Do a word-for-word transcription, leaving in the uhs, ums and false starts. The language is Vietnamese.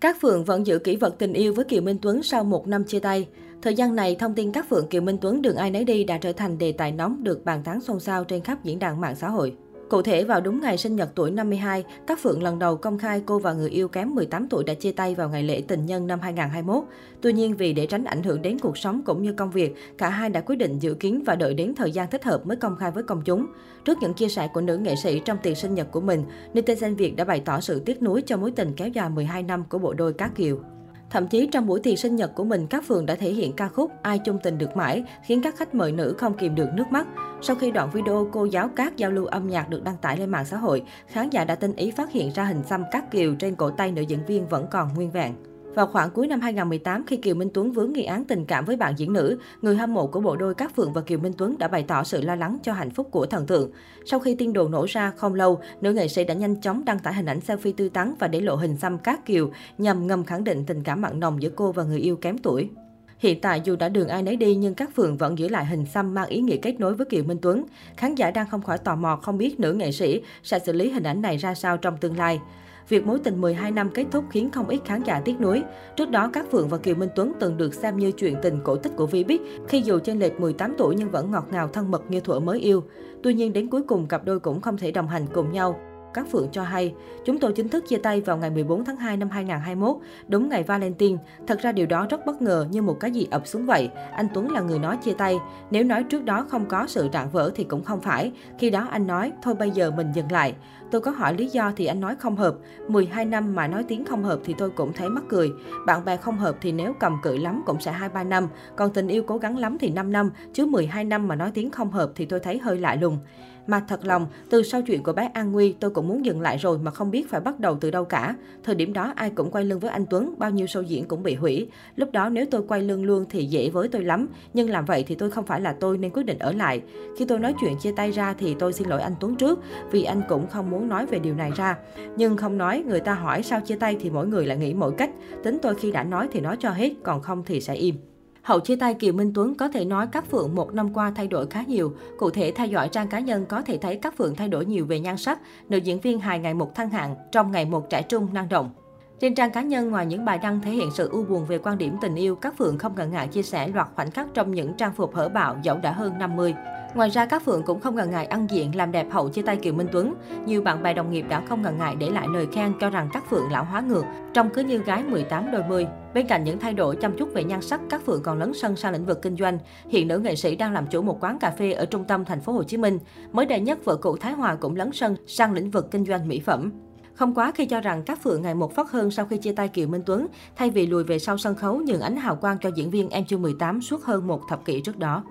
Cát Phượng vẫn giữ kỷ vật tình yêu với Kiều Minh Tuấn sau một năm chia tay. Thời gian này, thông tin Cát Phượng Kiều Minh Tuấn đường ai nấy đi đã trở thành đề tài nóng được bàn tán xôn xao trên khắp diễn đàn mạng xã hội. Cụ thể, vào đúng ngày sinh nhật tuổi năm mươi hai, Cát Phượng lần đầu công khai cô và người yêu kém mười tám tuổi đã chia tay vào ngày lễ tình nhân năm hai nghìn không trăm hai mươi mốt. Tuy nhiên, vì để tránh ảnh hưởng đến cuộc sống cũng như công việc, cả hai đã quyết định dự kiến và đợi đến thời gian thích hợp mới công khai với công chúng. Trước những chia sẻ của nữ nghệ sĩ trong tiệc sinh nhật của mình, netizen Việt đã bày tỏ sự tiếc nuối cho mối tình kéo dài mười hai năm của bộ đôi Cát Kiều. Thậm chí trong buổi tiệc sinh nhật của mình, Cát Phượng đã thể hiện ca khúc Ai chung tình được mãi, khiến các khách mời nữ không kìm được nước mắt. Sau khi đoạn video cô giáo Cát giao lưu âm nhạc được đăng tải lên mạng xã hội, khán giả đã tinh ý phát hiện ra hình xăm Cát Kiều trên cổ tay nữ diễn viên vẫn còn nguyên vẹn. Vào khoảng cuối năm hai nghìn không trăm mười tám, khi Kiều Minh Tuấn vướng nghi án tình cảm với bạn diễn nữ, người hâm mộ của bộ đôi Cát Phượng và Kiều Minh Tuấn đã bày tỏ sự lo lắng cho hạnh phúc của thần tượng. Sau khi tin đồn nổ ra không lâu, nữ nghệ sĩ đã nhanh chóng đăng tải hình ảnh selfie tươi tắn và để lộ hình xăm Cát Kiều nhằm ngầm khẳng định tình cảm mặn nồng giữa cô và người yêu kém tuổi. Hiện tại dù đã đường ai nấy đi nhưng Cát Phượng vẫn giữ lại hình xăm mang ý nghĩa kết nối với Kiều Minh Tuấn. Khán giả đang không khỏi tò mò không biết nữ nghệ sĩ sẽ xử lý hình ảnh này ra sao trong tương lai. Việc mối tình mười hai năm kết thúc khiến không ít khán giả tiếc nuối. Trước đó, Cát Phượng và Kiều Minh Tuấn từng được xem như chuyện tình cổ tích của Vbiz, khi dù chênh lệch mười tám tuổi nhưng vẫn ngọt ngào thân mật như thuở mới yêu. Tuy nhiên đến cuối cùng cặp đôi cũng không thể đồng hành cùng nhau. Cát Phượng cho hay, chúng tôi chính thức chia tay vào ngày mười bốn tháng hai năm hai nghìn không trăm hai mươi mốt, đúng ngày Valentine. Thật ra điều đó rất bất ngờ như một cái gì ập xuống vậy. Anh Tuấn là người nói chia tay. Nếu nói trước đó không có sự rạn vỡ thì cũng không phải. Khi đó anh nói, thôi bây giờ mình dừng lại. Tôi có hỏi lý do thì anh nói không hợp. mười hai năm mà nói tiếng không hợp thì tôi cũng thấy mắc cười. Bạn bè không hợp thì nếu cầm cự lắm cũng sẽ hai ba năm. Còn tình yêu cố gắng lắm thì năm năm, chứ mười hai năm mà nói tiếng không hợp thì tôi thấy hơi lạ lùng. Mà thật lòng, từ sau chuyện của bé An Nguy, tôi cũng muốn dừng lại rồi mà không biết phải bắt đầu từ đâu cả. Thời điểm đó ai cũng quay lưng với anh Tuấn, bao nhiêu show diễn cũng bị hủy. Lúc đó nếu tôi quay lưng luôn thì dễ với tôi lắm, nhưng làm vậy thì tôi không phải là tôi nên quyết định ở lại. Khi tôi nói chuyện chia tay ra thì tôi xin lỗi anh Tuấn trước, vì anh cũng không muốn nói về điều này ra. Nhưng không nói, người ta hỏi sao chia tay thì mỗi người lại nghĩ mỗi cách. Tính tôi khi đã nói thì nói cho hết, còn không thì sẽ im. Hậu chia tay Kiều Minh Tuấn có thể nói Cát Phượng một năm qua thay đổi khá nhiều. Cụ thể, theo dõi trang cá nhân có thể thấy Cát Phượng thay đổi nhiều về nhan sắc, nữ diễn viên hài ngày một thăng hạng, trong ngày một trẻ trung năng động. Trên trang cá nhân, ngoài những bài đăng thể hiện sự u buồn về quan điểm tình yêu, Cát Phượng không ngần ngại chia sẻ loạt khoảnh khắc trong những trang phục hở bạo dẫu đã hơn năm mươi. Ngoài ra, Cát Phượng cũng không ngần ngại ăn diện làm đẹp hậu chia tay Kiều Minh Tuấn. Nhiều bạn bè đồng nghiệp đã không ngần ngại để lại lời khen cho rằng Cát Phượng lão hóa ngược, trông cứ như gái mười tám đôi mươi. Bên cạnh những thay đổi chăm chút về nhan sắc, Cát Phượng còn lấn sân sang lĩnh vực kinh doanh. Hiện nữ nghệ sĩ đang làm chủ một quán cà phê ở trung tâm thành phố Hồ Chí Minh. Mới đây nhất, vợ cũ Thái Hòa cũng lấn sân sang lĩnh vực kinh doanh mỹ phẩm. Không quá khi cho rằng Cát Phượng ngày một phất hơn sau khi chia tay Kiều Minh Tuấn, thay vì lùi về sau sân khấu nhường ánh hào quang cho diễn viên Em Chưa mười tám suốt hơn một thập kỷ trước đó.